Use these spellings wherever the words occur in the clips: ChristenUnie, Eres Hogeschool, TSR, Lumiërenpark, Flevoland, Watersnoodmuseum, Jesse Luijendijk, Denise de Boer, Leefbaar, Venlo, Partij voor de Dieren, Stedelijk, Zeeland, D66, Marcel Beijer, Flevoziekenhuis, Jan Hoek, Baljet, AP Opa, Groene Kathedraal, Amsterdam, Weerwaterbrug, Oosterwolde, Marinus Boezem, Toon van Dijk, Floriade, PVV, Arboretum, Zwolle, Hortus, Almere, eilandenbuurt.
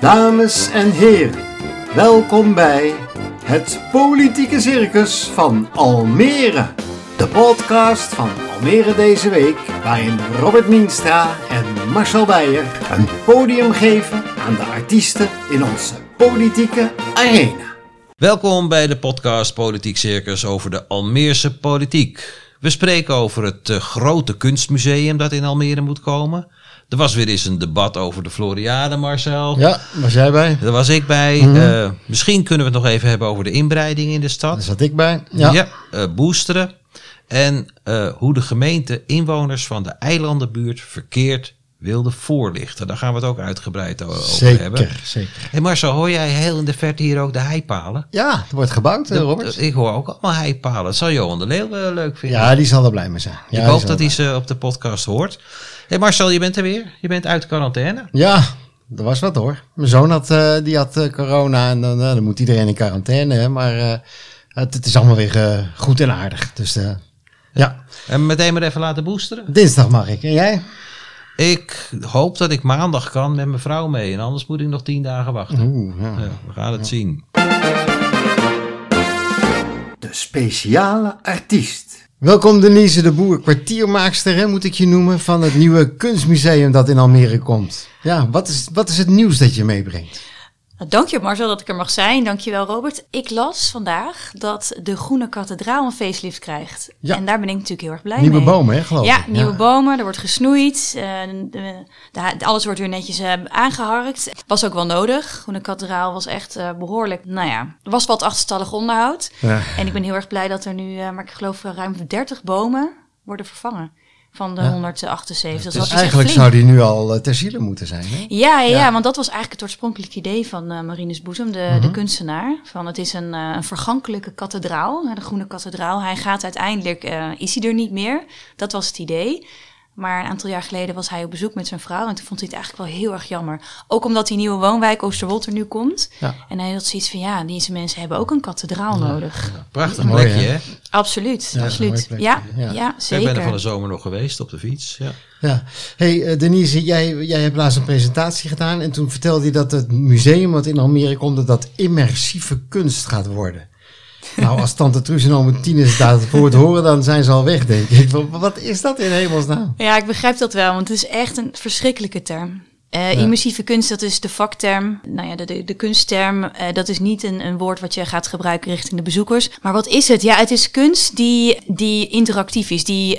Dames en heren, welkom bij het Politieke Circus van Almere. De podcast van Almere deze week, waarin Robert Mijnstra en Marcel Beijer een podium geven aan de artiesten in onze politieke arena. Welkom bij de podcast Politiek Circus over de Almeerse politiek. We spreken over het grote kunstmuseum dat in Almere moet komen. Er was weer eens een debat over de Floriade, Marcel. Ja, was jij bij? Daar was ik bij. Mm-hmm. Misschien kunnen we het nog even hebben over de inbreiding in de stad. Daar zat ik bij. Ja, boosteren. En hoe de gemeente inwoners van de eilandenbuurt verkeerd wilde voorlichten. Daar gaan we het ook uitgebreid over hebben. Zeker. Hey Marcel, hoor jij heel in de verte hier ook de heipalen? Ja, er wordt gebouwd, Robert. Ik hoor ook allemaal heipalen. Dat zal Johan de Leeuw leuk vinden. Ja, die zal er blij mee zijn. Ja, ik hoop dat hij ze op de podcast hoort. Hey Marcel, je bent er weer. Je bent uit quarantaine. Ja, er was wat hoor. Mijn zoon had corona en dan moet iedereen in quarantaine. Hè? Maar het is allemaal weer goed en aardig. Dus ja. En meteen maar even laten boosteren. Dinsdag mag ik. En jij? Ik hoop dat ik maandag kan met mijn vrouw mee. En anders moet ik nog 10 dagen wachten. We gaan het zien. De speciale artiest. Welkom Denise de Boer, kwartiermaakster moet ik je noemen, van het nieuwe kunstmuseum dat in Almere komt. Ja, wat is het nieuws dat je meebrengt? Dank je Marcel dat ik er mag zijn. Dank je wel Robert. Ik las vandaag dat de Groene Kathedraal een facelift krijgt. Ja. En daar ben ik natuurlijk heel erg blij mee. Nieuwe bomen, hè, geloof ik. Ja, nieuwe bomen. Er wordt gesnoeid. Alles wordt weer netjes aangeharkt. Was ook wel nodig. Groene Kathedraal was echt behoorlijk. Nou ja, er was wat achterstallig onderhoud. Ja. En ik ben heel erg blij dat er nu, maar ik geloof ruim 30 bomen worden vervangen. Van de 178. Dus eigenlijk zou die nu al ter ziele moeten zijn. Hè? Ja, want dat was eigenlijk het oorspronkelijke idee van Marinus Boezem, de kunstenaar. Van het is een vergankelijke kathedraal, de Groene Kathedraal. Hij gaat uiteindelijk, is hij er niet meer. Dat was het idee. Maar een aantal jaar geleden was hij op bezoek met zijn vrouw. En toen vond hij het eigenlijk wel heel erg jammer. Ook omdat die nieuwe woonwijk Oosterwolde er nu komt. Ja. En hij had zoiets van, deze mensen hebben ook een kathedraal nodig. Ja, prachtig plekje, hè? Absoluut, ja, absoluut. Ja, zeker. Ik ben er van de zomer nog geweest op de fiets, ja. Ja. Hey Denise, jij hebt laatst een presentatie gedaan. En toen vertelde hij dat het museum wat in Almere komt, dat immersieve kunst gaat worden. Nou, als tante Truus en oom Tien is het voor het horen, dan zijn ze al weg, denk ik. Wat is dat in hemelsnaam? Ja, ik begrijp dat wel, want het is echt een verschrikkelijke term. Immersieve kunst, dat is de vakterm. Nou ja, de kunstterm, dat is niet een woord wat je gaat gebruiken richting de bezoekers. Maar wat is het? Ja, het is kunst die interactief is, die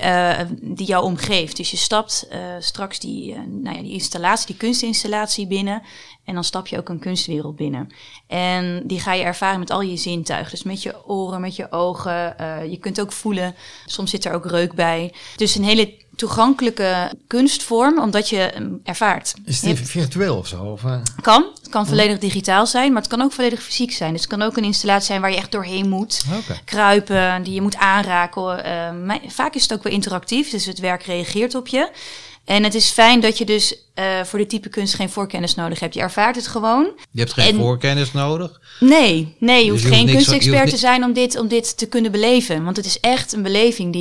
jou omgeeft. Dus je stapt straks die installatie, die kunstinstallatie binnen. En dan stap je ook een kunstwereld binnen. En die ga je ervaren met al je zintuigen. Dus met je oren, met je ogen. Je kunt ook voelen. Soms zit er ook reuk bij. Dus een hele toegankelijke kunstvorm, omdat je hem ervaart. Is het virtueel of zo? Het kan volledig digitaal zijn, maar het kan ook volledig fysiek zijn. Dus het kan ook een installatie zijn waar je echt doorheen moet kruipen, die je moet aanraken. Vaak is het ook wel interactief, dus het werk reageert op je. En het is fijn dat je dus voor dit type kunst geen voorkennis nodig hebt. Je ervaart het gewoon. Je hebt geen voorkennis nodig? Nee, je hoeft geen kunstexpert te zijn om dit te kunnen beleven. Want het is echt een beleving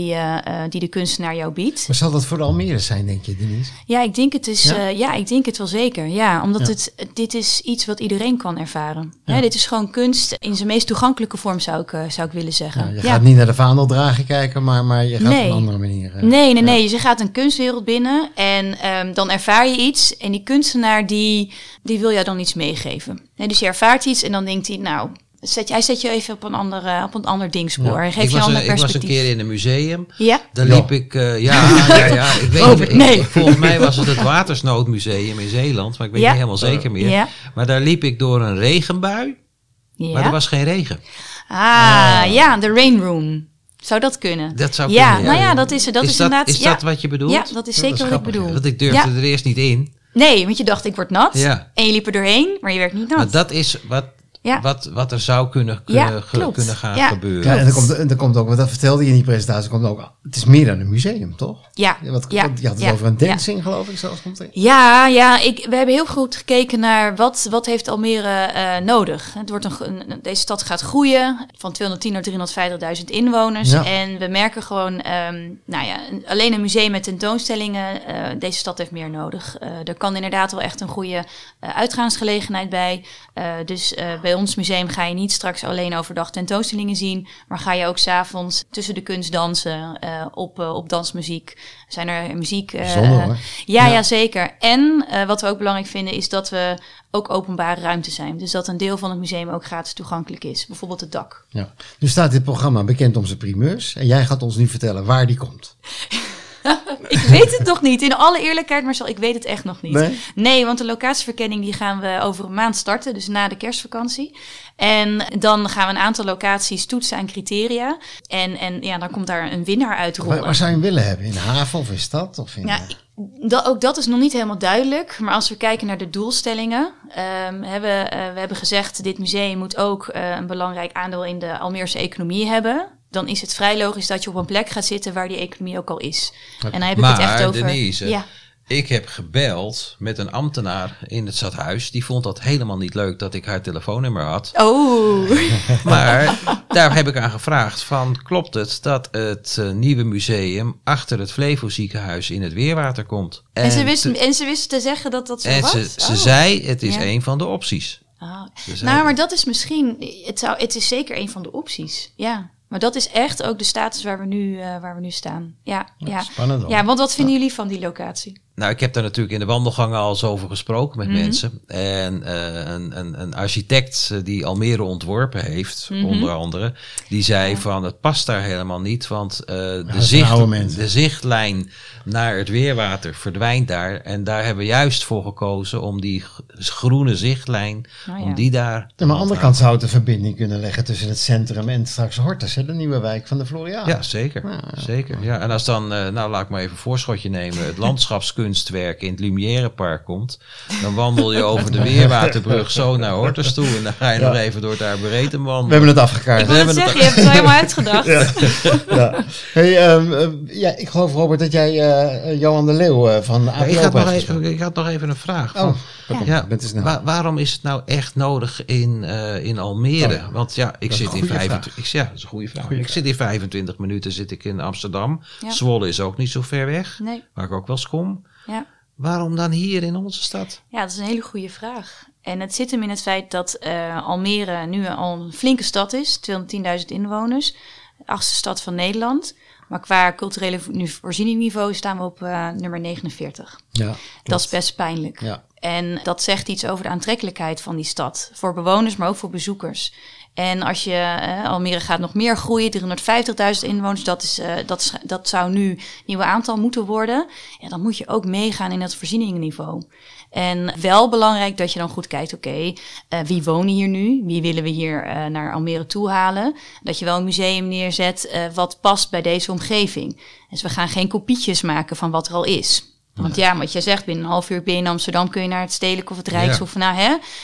die de kunstenaar jou biedt. Maar zal dat voor de Almere zijn, denk je, Denise? Ja, ik denk het is. Ja? Ik denk het wel zeker. Ja, omdat dit is iets wat iedereen kan ervaren. Ja. Dit is gewoon kunst in zijn meest toegankelijke vorm, zou ik willen zeggen. Ja, je gaat niet naar de vaandeldrager kijken, maar je gaat op een andere manier. Nee, je gaat een kunstwereld binnen. En dan ervaar je iets. En die kunstenaar die wil jou dan iets meegeven. Nee, dus je ervaart iets en dan denkt hij, nou, hij zet je even op een ander dingspoor. Ja. Geeft je een ander perspectief. Ik was een keer in een museum. Ja? Daar liep ik... ik weet niet. Volgens mij was het Watersnoodmuseum in Zeeland. Maar ik weet niet helemaal zeker meer. Ja. Maar daar liep ik door een regenbui. Ja. Maar er was geen regen. De Rain Room. Zou dat kunnen? Dat zou kunnen, ja. Nou ja, dat is inderdaad... Is dat wat je bedoelt? Ja, dat is zeker wat ik bedoel. Want ik durfde er eerst niet in. Nee, want je dacht, ik word nat. Ja. En je liep er doorheen, maar je werd niet nat. Maar dat is wat Ja. Wat er zou kunnen gaan gebeuren. Ja, en er komt ook, want dat vertelde je in die presentatie, komt ook, het is meer dan een museum, toch? Ja. Je had het over een dancing, geloof ik, zelfs. We hebben heel goed gekeken naar wat heeft Almere nodig. Het wordt deze stad gaat groeien van 210 naar 350.000 inwoners. Ja. En we merken gewoon, alleen een museum met tentoonstellingen, deze stad heeft meer nodig. Er kan inderdaad wel echt een goede uitgaansgelegenheid bij. Bij ons museum ga je niet straks alleen overdag tentoonstellingen zien, maar ga je ook 's avonds tussen de kunst dansen op dansmuziek. Zijn er muziek? Zeker. En wat we ook belangrijk vinden is dat we ook openbare ruimte zijn. Dus dat een deel van het museum ook gratis toegankelijk is. Bijvoorbeeld het dak. Ja. Nu staat dit programma bekend om zijn primeurs. En jij gaat ons nu vertellen waar die komt. Ik weet het nog niet. In alle eerlijkheid, Marcel, ik weet het echt nog niet. Nee, want de locatieverkenning die gaan we over een maand starten. Dus na de kerstvakantie. En dan gaan we een aantal locaties toetsen aan criteria. En dan komt daar een winnaar uit rollen. Waar zou je hem willen hebben? In de haven of in de stad? Of in ook dat is nog niet helemaal duidelijk. Maar als we kijken naar de doelstellingen. We hebben gezegd, dit museum moet ook een belangrijk aandeel in de Almeerse economie hebben. Dan is het vrij logisch dat je op een plek gaat zitten waar die economie ook al is. En dan heb ik het echt over... Denise, ik heb gebeld met een ambtenaar in het stadhuis. Die vond dat helemaal niet leuk dat ik haar telefoonnummer had. Oh. Maar daar heb ik aan gevraagd van, klopt het dat het nieuwe museum achter het Flevoziekenhuis in het Weerwater komt? En ze wist te zeggen dat zo was? Ze zei, het is één van de opties. Oh. Dus maar dat is misschien... Het is zeker één van de opties, ja. Maar dat is echt ook de status waar we nu staan. Ja. Spannend hoor. Ja, want wat vinden jullie van die locatie? Nou, ik heb daar natuurlijk in de wandelgangen al eens over gesproken met mensen. En een architect die Almere ontworpen heeft, onder andere, die zei van het past daar helemaal niet. Want de zichtlijn naar het Weerwater verdwijnt daar. En daar hebben we juist voor gekozen om die groene zichtlijn, om die daar... Ja, maar aan de andere kant zou het een verbinding kunnen leggen tussen het centrum en straks Hortus, de nieuwe wijk van de Floriade. Ja, zeker. Zeker. Ja. En als dan, laat ik maar even een voorschotje nemen, het landschapskunst in het Lumiërenpark komt, dan wandel je over de Weerwaterbrug zo naar Hortus toe en dan ga je nog even door het Arboretum wandelen. We hebben het afgekaart. Je hebt het wel helemaal uitgedacht. Hey, ik geloof, Robert, dat jij Johan de Leeuw van de AP Opa ik had nog even een vraag. Waarom is het nou echt nodig in Almere? Want ik zit in 25 minuten in Amsterdam. Ja. Zwolle is ook niet zo ver weg, waar ik ook wel eens kom. Ja. Waarom dan hier in onze stad? Ja, dat is een hele goede vraag. En het zit hem in het feit dat Almere nu al een flinke stad is. 210.000 inwoners. 8e stad van Nederland. Maar qua culturele voorzieningniveau staan we op nummer 49. Ja, dat is best pijnlijk. Ja. En dat zegt iets over de aantrekkelijkheid van die stad. Voor bewoners, maar ook voor bezoekers. En als je, Almere gaat nog meer groeien, 350.000 inwoners, dat zou nu een nieuw aantal moeten worden. Ja, dan moet je ook meegaan in dat voorzieningenniveau. En wel belangrijk dat je dan goed kijkt, wie wonen hier nu? Wie willen we hier naar Almere toe halen? Dat je wel een museum neerzet wat past bij deze omgeving. Dus we gaan geen kopietjes maken van wat er al is. Want wat jij zegt, binnen een half uur ben je in Amsterdam, kun je naar het Stedelijk of het Rijks of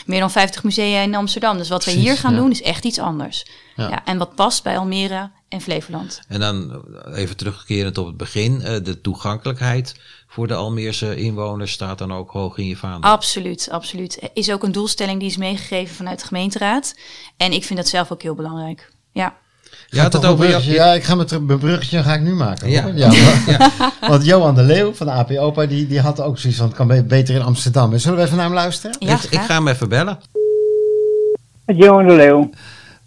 meer dan 50 musea in Amsterdam. Dus wat we hier gaan doen is echt iets anders. Ja. Ja, en wat past bij Almere en Flevoland. En dan even terugkerend op het begin, de toegankelijkheid voor de Almeerse inwoners staat dan ook hoog in je vaandel. Absoluut, absoluut. Is ook een doelstelling die is meegegeven vanuit de gemeenteraad. En ik vind dat zelf ook heel belangrijk. Ja. Ik ga met een bruggetje ga ik nu maken. Ja. Want Johan de Leeuw van de AP Opa, die had ook zoiets van, het kan beter in Amsterdam. Dus zullen we even naar hem luisteren? Ja, ik ga hem even bellen. Johan de Leeuw.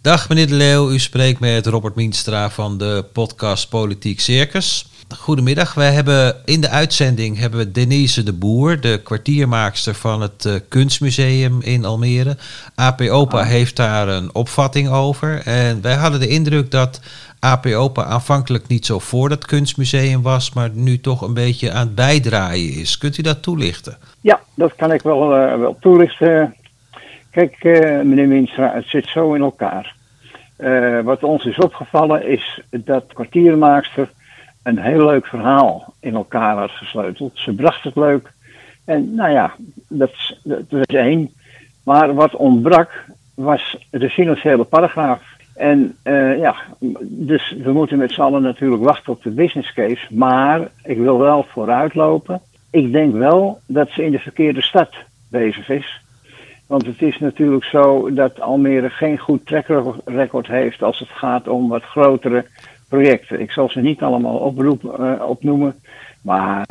Dag meneer de Leeuw, u spreekt met Robert Mijnstra van de podcast Politiek Circus. Goedemiddag, wij hebben in de uitzending Denise de Boer, de kwartiermaakster van het Kunstmuseum in Almere. AP Opa heeft daar een opvatting over en wij hadden de indruk dat AP Opa aanvankelijk niet zo voor dat kunstmuseum was, maar nu toch een beetje aan het bijdraaien is. Kunt u dat toelichten? Ja, dat kan ik wel toelichten. Kijk, meneer Mijnstra, het zit zo in elkaar. Wat ons is opgevallen is dat kwartiermaakster een heel leuk verhaal in elkaar had gesleuteld. Ze bracht het leuk. En dat was één. Maar wat ontbrak was de financiële paragraaf. En dus we moeten met z'n allen natuurlijk wachten op de business case. Maar ik wil wel vooruitlopen. Ik denk wel dat ze in de verkeerde stad bezig is. Want het is natuurlijk zo dat Almere geen goed trackrecord heeft als het gaat om wat grotere projecten. Ik zal ze niet allemaal opnoemen. Maar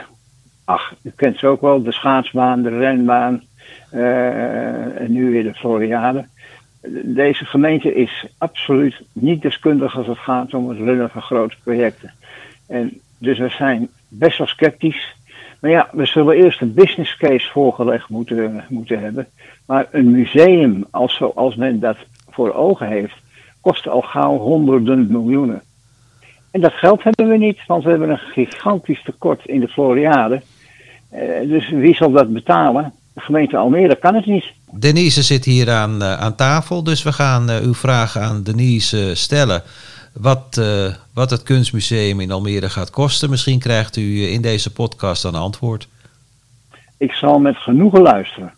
u kent ze ook wel. De schaatsbaan, de renbaan en nu weer de Floriade. Deze gemeente is absoluut niet deskundig als het gaat om het runnen van grote projecten. En dus we zijn best wel sceptisch. Maar ja, we zullen eerst een business case voorgelegd moeten hebben. Maar een museum, zoals men dat voor ogen heeft, kost al gauw honderden miljoenen. En dat geld hebben we niet, want we hebben een gigantisch tekort in de Floriade. Dus wie zal dat betalen? De gemeente Almere kan het niet. Denise zit hier aan tafel, dus we gaan uw vraag aan Denise stellen. Wat het kunstmuseum in Almere gaat kosten. Misschien krijgt u in deze podcast een antwoord. Ik zal met genoegen luisteren.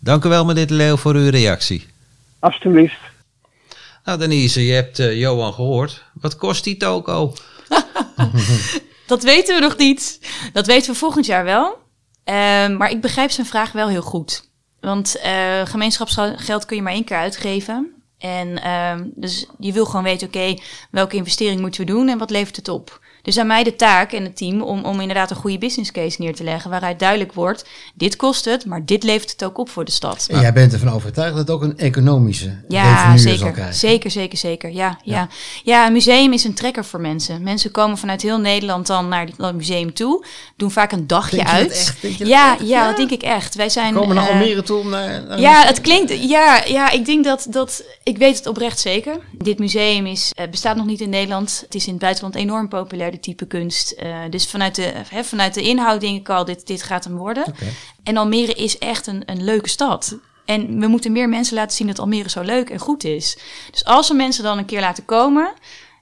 Dank u wel, meneer De Leeuw, voor uw reactie. Alsjeblieft. Nou, Denise, je hebt Johan gehoord. Wat kost die toko? Dat weten we nog niet. Dat weten we volgend jaar wel. Maar ik begrijp zijn vraag wel heel goed. Want gemeenschapsgeld kun je maar één keer uitgeven. En dus je wil gewoon weten, oké, welke investering moeten we doen en wat levert het op? Dus aan mij de taak en het team om inderdaad een goede business case neer te leggen, waaruit duidelijk wordt, dit kost het, maar dit levert het ook op voor de stad. En jij bent ervan overtuigd dat het ook een economische revenue zal krijgen. Zeker. Ja, een museum is een trekker voor mensen. Mensen komen vanuit heel Nederland dan naar het museum toe, doen vaak een dagje uit. Ja, dat denk ik echt. Wij zijn, komen naar Almere toe om naar ja, het klinkt. Ja, ik denk dat ik weet het oprecht zeker. Dit museum bestaat nog niet in Nederland. Het is in het buitenland enorm populair, de type kunst. Dus vanuit de inhoud denk ik al, dit gaat hem worden. Okay. En Almere is echt een leuke stad. En we moeten meer mensen laten zien dat Almere zo leuk en goed is. Dus als we mensen dan een keer laten komen,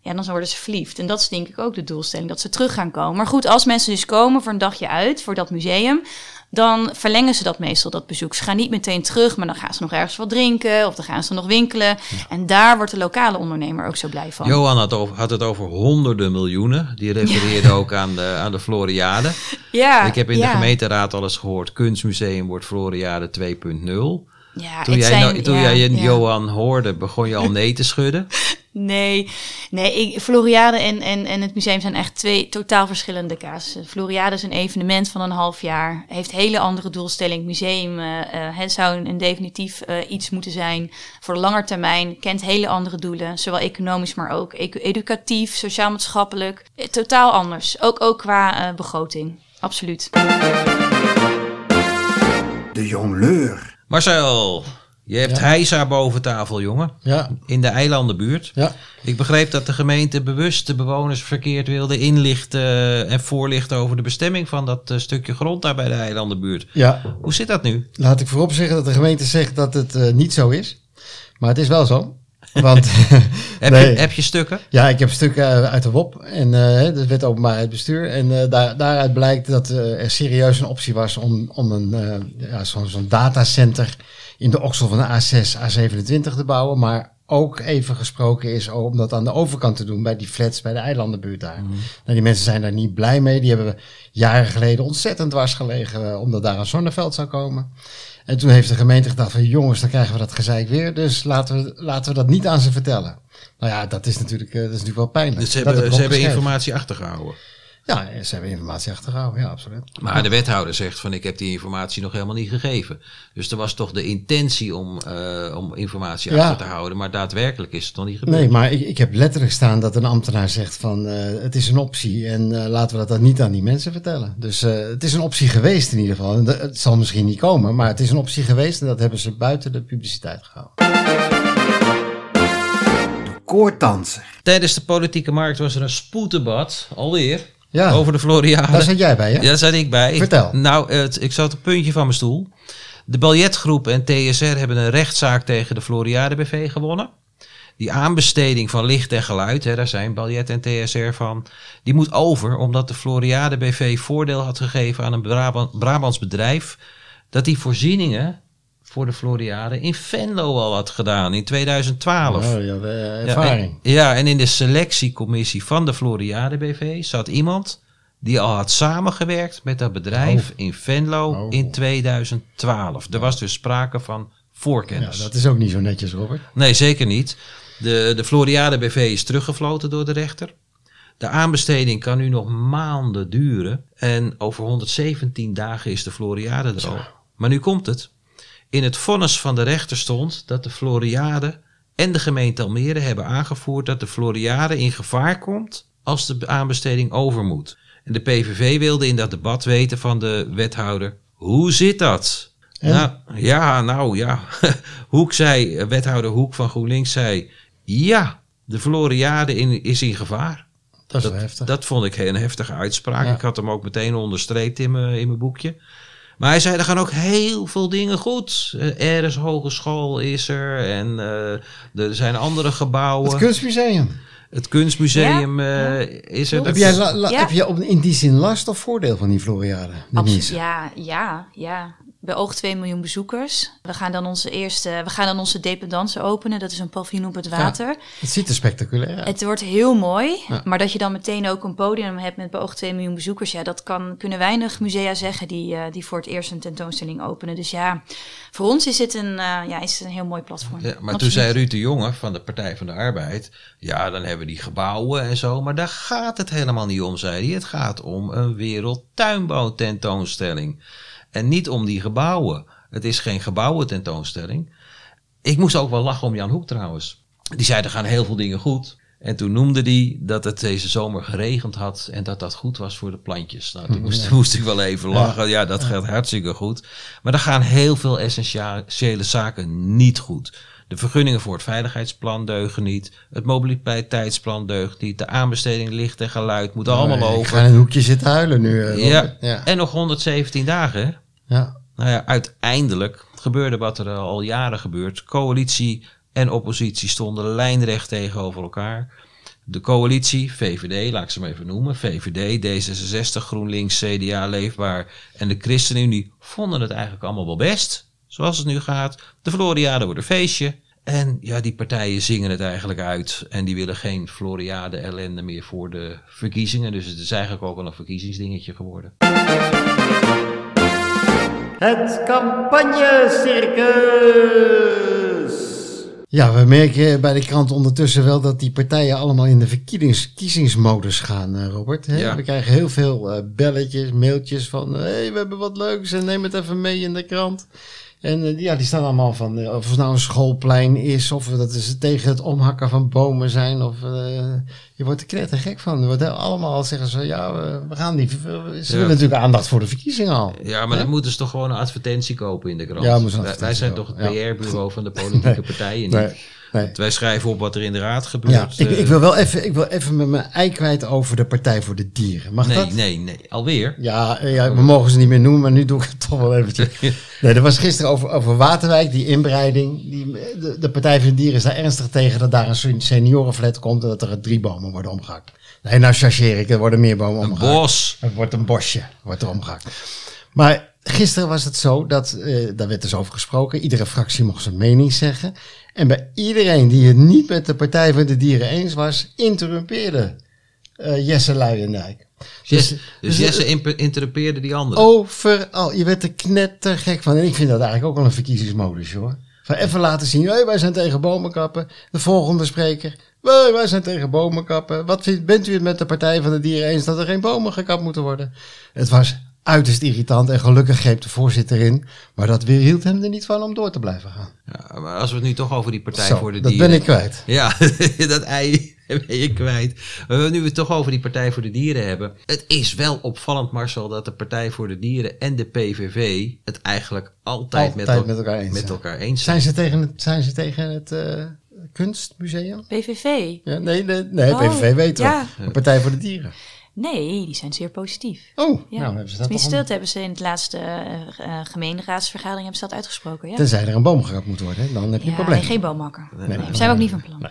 ja, dan worden ze verliefd. En dat is denk ik ook de doelstelling, dat ze terug gaan komen. Maar goed, als mensen dus komen voor een dagje uit, voor dat museum, dan verlengen ze dat meestal, dat bezoek. Ze gaan niet meteen terug, maar dan gaan ze nog ergens wat drinken of dan gaan ze nog winkelen. Ja. En daar wordt de lokale ondernemer ook zo blij van. Johan had het over honderden miljoenen. Die refereerde ook aan de Floriade. Ja, ik heb in de gemeenteraad al eens gehoord, kunstmuseum wordt Floriade 2.0. Ja, toen jij Johan hoorde, begon je al nee te schudden? Nee, Floriade en het museum zijn echt twee totaal verschillende casussen. Floriade is een evenement van een half jaar, heeft hele andere doelstelling. Museum zou een definitief iets moeten zijn voor de lange termijn, kent hele andere doelen, zowel economisch maar ook educatief, sociaal-maatschappelijk. Totaal anders, ook qua begroting, absoluut. De jongleur. Marcel, je hebt hijsa boven tafel, jongen. Ja. In de eilandenbuurt. Ja. Ik begreep dat de gemeente bewust de bewoners verkeerd wilde inlichten en voorlichten over de bestemming van dat stukje grond daar bij de eilandenbuurt. Ja. Hoe zit dat nu? Laat ik voorop zeggen dat de gemeente zegt dat het niet zo is. Maar het is wel zo. Want, heb je stukken? Ja, ik heb stukken uit de WOP en de Wet Openbaarheid Bestuur. En daaruit blijkt dat er serieus een optie was om zo'n datacenter in de oksel van de A6, A27 te bouwen. Maar ook even gesproken is om dat aan de overkant te doen bij die flats bij de eilandenbuurt daar. Mm. Nou, die mensen zijn daar niet blij mee. Die hebben jaren geleden ontzettend dwars gelegen omdat daar een zonneveld zou komen. En toen heeft de gemeente gedacht van jongens, dan krijgen we dat gezeik weer. Dus laten we dat niet aan ze vertellen. Nou ja, dat is natuurlijk wel pijnlijk. Dus ze hebben informatie achtergehouden. Ja, ze hebben informatie achtergehouden, ja, absoluut. Maar de wethouder zegt van ik heb die informatie nog helemaal niet gegeven. Dus er was toch de intentie om informatie achter te houden, maar daadwerkelijk is het nog niet gebeurd. Nee, maar ik heb letterlijk staan dat een ambtenaar zegt van het is een optie en laten we dat dan niet aan die mensen vertellen. Dus het is een optie geweest in ieder geval. En het zal misschien niet komen, maar het is een optie geweest en dat hebben ze buiten de publiciteit gehouden. De koorddanser. Tijdens de politieke markt was er een spoeddebat, alweer. Ja, over de Floriade. Daar zat jij bij, hè? Ja, daar zat ik bij. Vertel. Nou, ik zat op het puntje van mijn stoel. De Baljetgroep en TSR hebben een rechtszaak tegen de Floriade BV gewonnen. Die aanbesteding van licht en geluid, hè, daar zijn Baljet en TSR van, die moet over omdat de Floriade BV voordeel had gegeven aan een Brabants bedrijf dat die voorzieningen voor de Floriade in Venlo al had gedaan in 2012. Oh, ja, ervaring. En in de selectiecommissie van de Floriade BV zat iemand die al had samengewerkt met dat bedrijf in Venlo in 2012. Er was dus sprake van voorkennis. Ja, dat is ook niet zo netjes, Robert. Nee, zeker niet. De Floriade BV is teruggefloten door de rechter. De aanbesteding kan nu nog maanden duren. En over 117 dagen is de Floriade er al. Maar nu komt het. In het vonnis van de rechter stond dat de Floriade en de gemeente Almere hebben aangevoerd dat de Floriade in gevaar komt als de aanbesteding over moet. En de PVV wilde in dat debat weten van de wethouder: hoe zit dat? Nou ja. Hoek zei, wethouder Hoek van GroenLinks zei: ja, de Floriade is in gevaar. Dat is heftig. Dat vond ik een heftige uitspraak. Ja. Ik had hem ook meteen onderstreept in mijn boekje. Maar hij zei, er gaan ook heel veel dingen goed. Eres Hogeschool is er. En er zijn andere gebouwen. Het kunstmuseum. Het kunstmuseum is er. Heb jij in die zin last of voordeel van die Floriade? Absoluut. Ja. We oog 2 miljoen bezoekers. We gaan dan onze dependance openen. Dat is een paviljoen op het water. Ja, het ziet er spectaculair uit. Het wordt heel mooi. Ja. Maar dat je dan meteen ook een podium hebt met beoogd 2 miljoen bezoekers. Ja, dat kunnen weinig musea zeggen die voor het eerst een tentoonstelling openen. Dus ja, voor ons is dit een heel mooi platform. Ja, maar absoluut. Toen zei Ruud de Jonge van de Partij van de Arbeid. Ja, dan hebben we die gebouwen en zo. Maar daar gaat het helemaal niet om, zei hij. Het gaat om een wereldtuinbouwtentoonstelling. En niet om die gebouwen. Het is geen gebouwententoonstelling. Ik moest ook wel lachen om Jan Hoek trouwens. Die zei, er gaan heel veel dingen goed. En toen noemde hij dat het deze zomer geregend had. En dat goed was voor de plantjes. Nou, toen moest ik wel even lachen. Ja, dat gaat hartstikke goed. Maar er gaan heel veel essentiële zaken niet goed. De vergunningen voor het veiligheidsplan deugen niet. Het mobiliteitsplan deugt niet. De aanbesteding licht en geluid moet allemaal over. Ik ga in een hoekje zitten huilen nu. Ja. En nog 117 dagen. Ja. Nou ja, uiteindelijk gebeurde wat er al jaren gebeurt. Coalitie en oppositie stonden lijnrecht tegenover elkaar. De coalitie, VVD, laat ik ze maar even noemen. VVD, D66, GroenLinks, CDA, Leefbaar en de ChristenUnie vonden het eigenlijk allemaal wel best. Zoals het nu gaat. De Floriade wordt een feestje. En ja, die partijen zingen het eigenlijk uit. En die willen geen Floriade ellende meer voor de verkiezingen. Dus het is eigenlijk ook al een verkiezingsdingetje geworden. Het campagnecircus. Ja, we merken bij de krant ondertussen wel dat die partijen allemaal in de verkiezingsmodus gaan, Robert. Hè? Ja. We krijgen heel veel belletjes, mailtjes van... hey, we hebben wat leuks en neem het even mee in de krant. En ja, die staan allemaal van, of het nou een schoolplein is, of dat is tegen het omhakken van bomen zijn, of je wordt er knettergek van. Allemaal zeggen ze, ja, we gaan niet. Ze willen natuurlijk aandacht voor de verkiezingen al. Ja, maar dan moeten ze toch gewoon een advertentie kopen in de krant. Ja, wij zijn toch het PR-bureau van de politieke partijen niet. Nee. Wij schrijven op wat er in de raad gebeurt. Ja, ik wil even met mijn ei kwijt over de Partij voor de Dieren. Mag dat? Nee. Alweer? Ja, we mogen ze niet meer noemen, maar nu doe ik het toch wel eventjes. Nee, er was gisteren over Waterwijk, die inbreiding. De Partij voor de Dieren is daar ernstig tegen dat daar een seniorenflat komt en dat er 3 bomen worden omgehakt. Nee, nou chargeer ik, er worden meer bomen omgehakt. Een bos. Het wordt een bosje, wordt er omgehakt. Maar gisteren was het zo dat, daar werd dus over gesproken, iedere fractie mocht zijn mening zeggen. En bij iedereen die het niet met de Partij voor de Dieren eens was, interrumpeerde Jesse Luijendijk. Dus Jesse interrumpeerde die anderen? Overal. Je werd er knettergek van. En ik vind dat eigenlijk ook wel een verkiezingsmodus, hoor. Van even laten zien, hey, wij zijn tegen bomenkappen. De volgende spreker, wij zijn tegen bomenkappen. Bent u het met de Partij voor de Dieren eens dat er geen bomen gekapt moeten worden? Het was uiterst irritant en gelukkig greep de voorzitter in. Maar dat weerhield hem er niet van om door te blijven gaan. Ja, maar als we het nu toch over die Partij voor de Dieren... dat ben ik kwijt. Ja, dat ei ben je kwijt. Maar nu we het toch over die Partij voor de Dieren hebben. Het is wel opvallend, Marcel, dat de Partij voor de Dieren en de PVV het eigenlijk altijd met elkaar eens zijn. Zijn ze tegen het kunstmuseum? PVV? Ja, nee, PVV weten we. Ja. De Partij voor de Dieren. Nee, die zijn zeer positief. Nou hebben ze dat. Tenminste, dat hebben ze in het laatste gemeenteraadsvergadering hebben ze dat uitgesproken. Ja. Tenzij er een boom gehakt moet worden, hè? Dan heb je een probleem. Geen boomhakker. Nee. Zijn we ook niet van plan.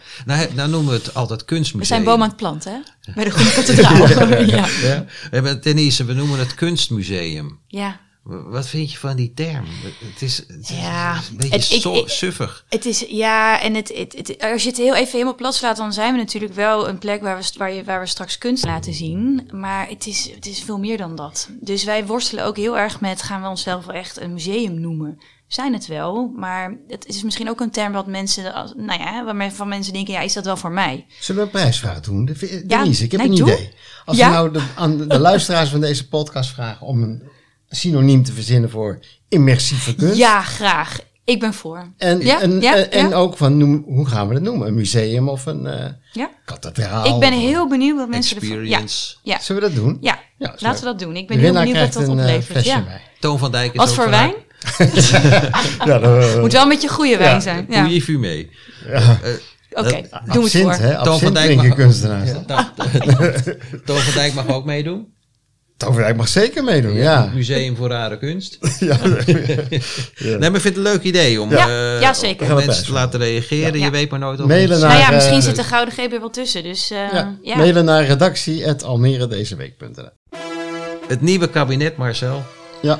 Nou noemen we het altijd kunstmuseum. We zijn boom aan het planten, hè? Bij de Groene Kathedraal. Ja. We hebben Denise, we noemen het kunstmuseum. Ja. Wat vind je van die term? Het is een beetje suffig. Als je het heel even helemaal plat slaat, dan zijn we natuurlijk wel een plek waar we straks kunst laten zien. Maar het is veel meer dan dat. Dus wij worstelen ook heel erg met, gaan we onszelf wel echt een museum noemen? Zijn het wel, maar het is misschien ook een term wat mensen, waarvan mensen denken, ja, is dat wel voor mij? Zullen we een prijsvraag doen? Denise, ik heb een idee. Als we nou aan de luisteraars van deze podcast vragen om een synoniem te verzinnen voor immersieve kunst. Ja, graag. Ik ben voor. En ook van, hoe gaan we dat noemen? Een museum of een kathedraal? Ik ben heel benieuwd wat mensen ervan... Ja. Zullen we dat doen? Ja, laten we dat doen. Ik ben heel benieuwd wat dat oplevert. Toon van Dijk is ook voor wijn? Moet wel een beetje goede wijn zijn. Ja. Doe je vuur mee. Ja. Oké, doen we het voor. Toon van Dijk mag kunstenaars. Toon van Dijk mag ook meedoen. Toverrijk mag zeker meedoen, ja. Museum voor rare kunst. Nee, maar ik vind het een leuk idee om zeker. Om mensen te laten reageren. Ja. Je weet maar nooit of iets. Misschien zit de gouden greep er wel tussen. Dus, mailen naar redactie@almeredezeweek.nl. Het nieuwe kabinet, Marcel,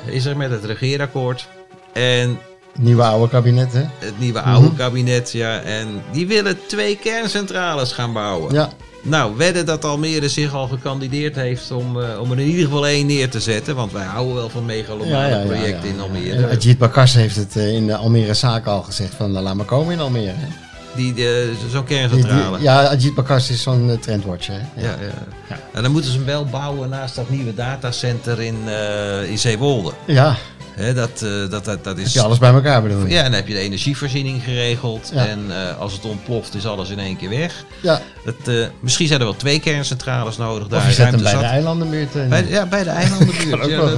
is er met het regeerakkoord. En het nieuwe oude kabinet, hè? Het nieuwe oude kabinet, ja. En die willen 2 kerncentrales gaan bouwen. Ja. Nou, wedden dat Almere zich al gekandideerd heeft om er in ieder geval 1 neer te zetten. Want wij houden wel van megalomane projecten in Almere. En Ajit Bakas heeft het in de Almere Zaak al gezegd van laat maar komen in Almere. Hè? Zo'n kerncentrale. Ajit Bakas is zo'n trendwatcher. Hè? Ja. En dan moeten ze hem wel bouwen naast dat nieuwe datacenter in Zeewolde. Ja. He, dat is, heb je alles bij elkaar bedoel je? Ja, dan heb je de energievoorziening geregeld. Ja. En als het ontploft is alles in 1 keer weg. Ja. Misschien zijn er wel 2 kerncentrales nodig. Daar. Of je zet hem bij de eilandenbuurt. Bij de eilandenbuurt.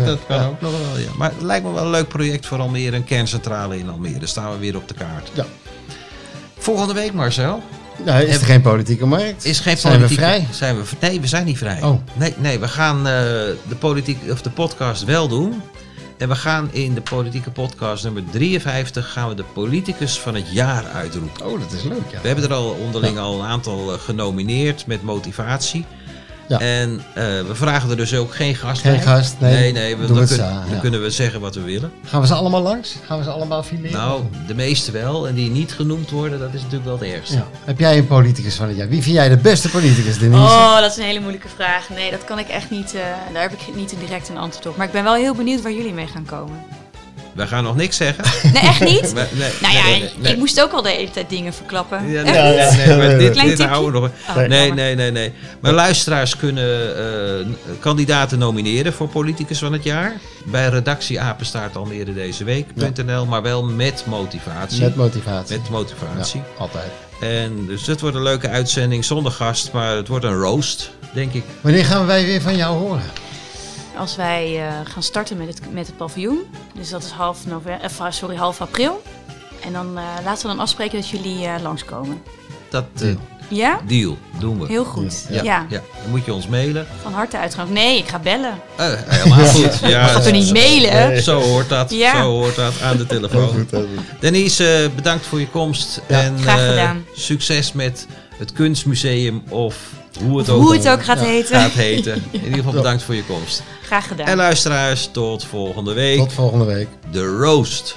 Dat kan ook nog wel. Ja. Maar het lijkt me wel een leuk project voor Almere. Een kerncentrale in Almere. Daar staan we weer op de kaart. Ja. Volgende week, Marcel. Nou, is er geen politieke markt? Zijn we vrij? Nee, we zijn niet vrij. Oh. Nee, we gaan de podcast wel doen. En we gaan in de politieke podcast nummer 53... gaan we de politicus van het jaar uitroepen. Oh, dat is leuk, ja. We hebben er al onderling al een aantal genomineerd met motivatie. Ja. En we vragen er dus ook geen gast bij. Geen gast, nee. Dan kunnen we zeggen wat we willen. Gaan we ze allemaal langs? Gaan we ze allemaal fileren? Nou, de meeste wel. En die niet genoemd worden, dat is natuurlijk wel het ergste. Ja. Heb jij een politicus van het jaar? Wie vind jij de beste politicus, Denise? Oh, dat is een hele moeilijke vraag. Nee, dat kan ik echt niet. Daar heb ik niet direct een antwoord op. Maar ik ben wel heel benieuwd waar jullie mee gaan komen. Wij gaan nog niks zeggen. Nee, echt niet? Ik moest ook al de hele tijd dingen verklappen. Dit houden we nog. Nee. Maar luisteraars kunnen kandidaten nomineren voor politicus van het jaar. Bij redactie apenstaartalmeredezeweek.nl, maar wel met motivatie. Met motivatie. Ja, altijd. En dus het wordt een leuke uitzending zonder gast, maar het wordt een roast, denk ik. Wanneer gaan wij weer van jou horen? Als wij gaan starten met het paviljoen. Dus dat is half april. En dan laten we dan afspreken dat jullie langskomen. Dat deal doen we. Heel goed. Ja. Dan moet je ons mailen. Van harte uitgaan. Nee, ik ga bellen. Helemaal goed. Ja, ik ga toch niet mailen? Nee. Zo hoort dat aan de telefoon. Denise, bedankt voor je komst. Ja. En graag gedaan. Succes met het kunstmuseum of... Hoe het ook gaat heten. In ieder geval bedankt voor je komst. Graag gedaan. En luisteraars, tot volgende week. De roast.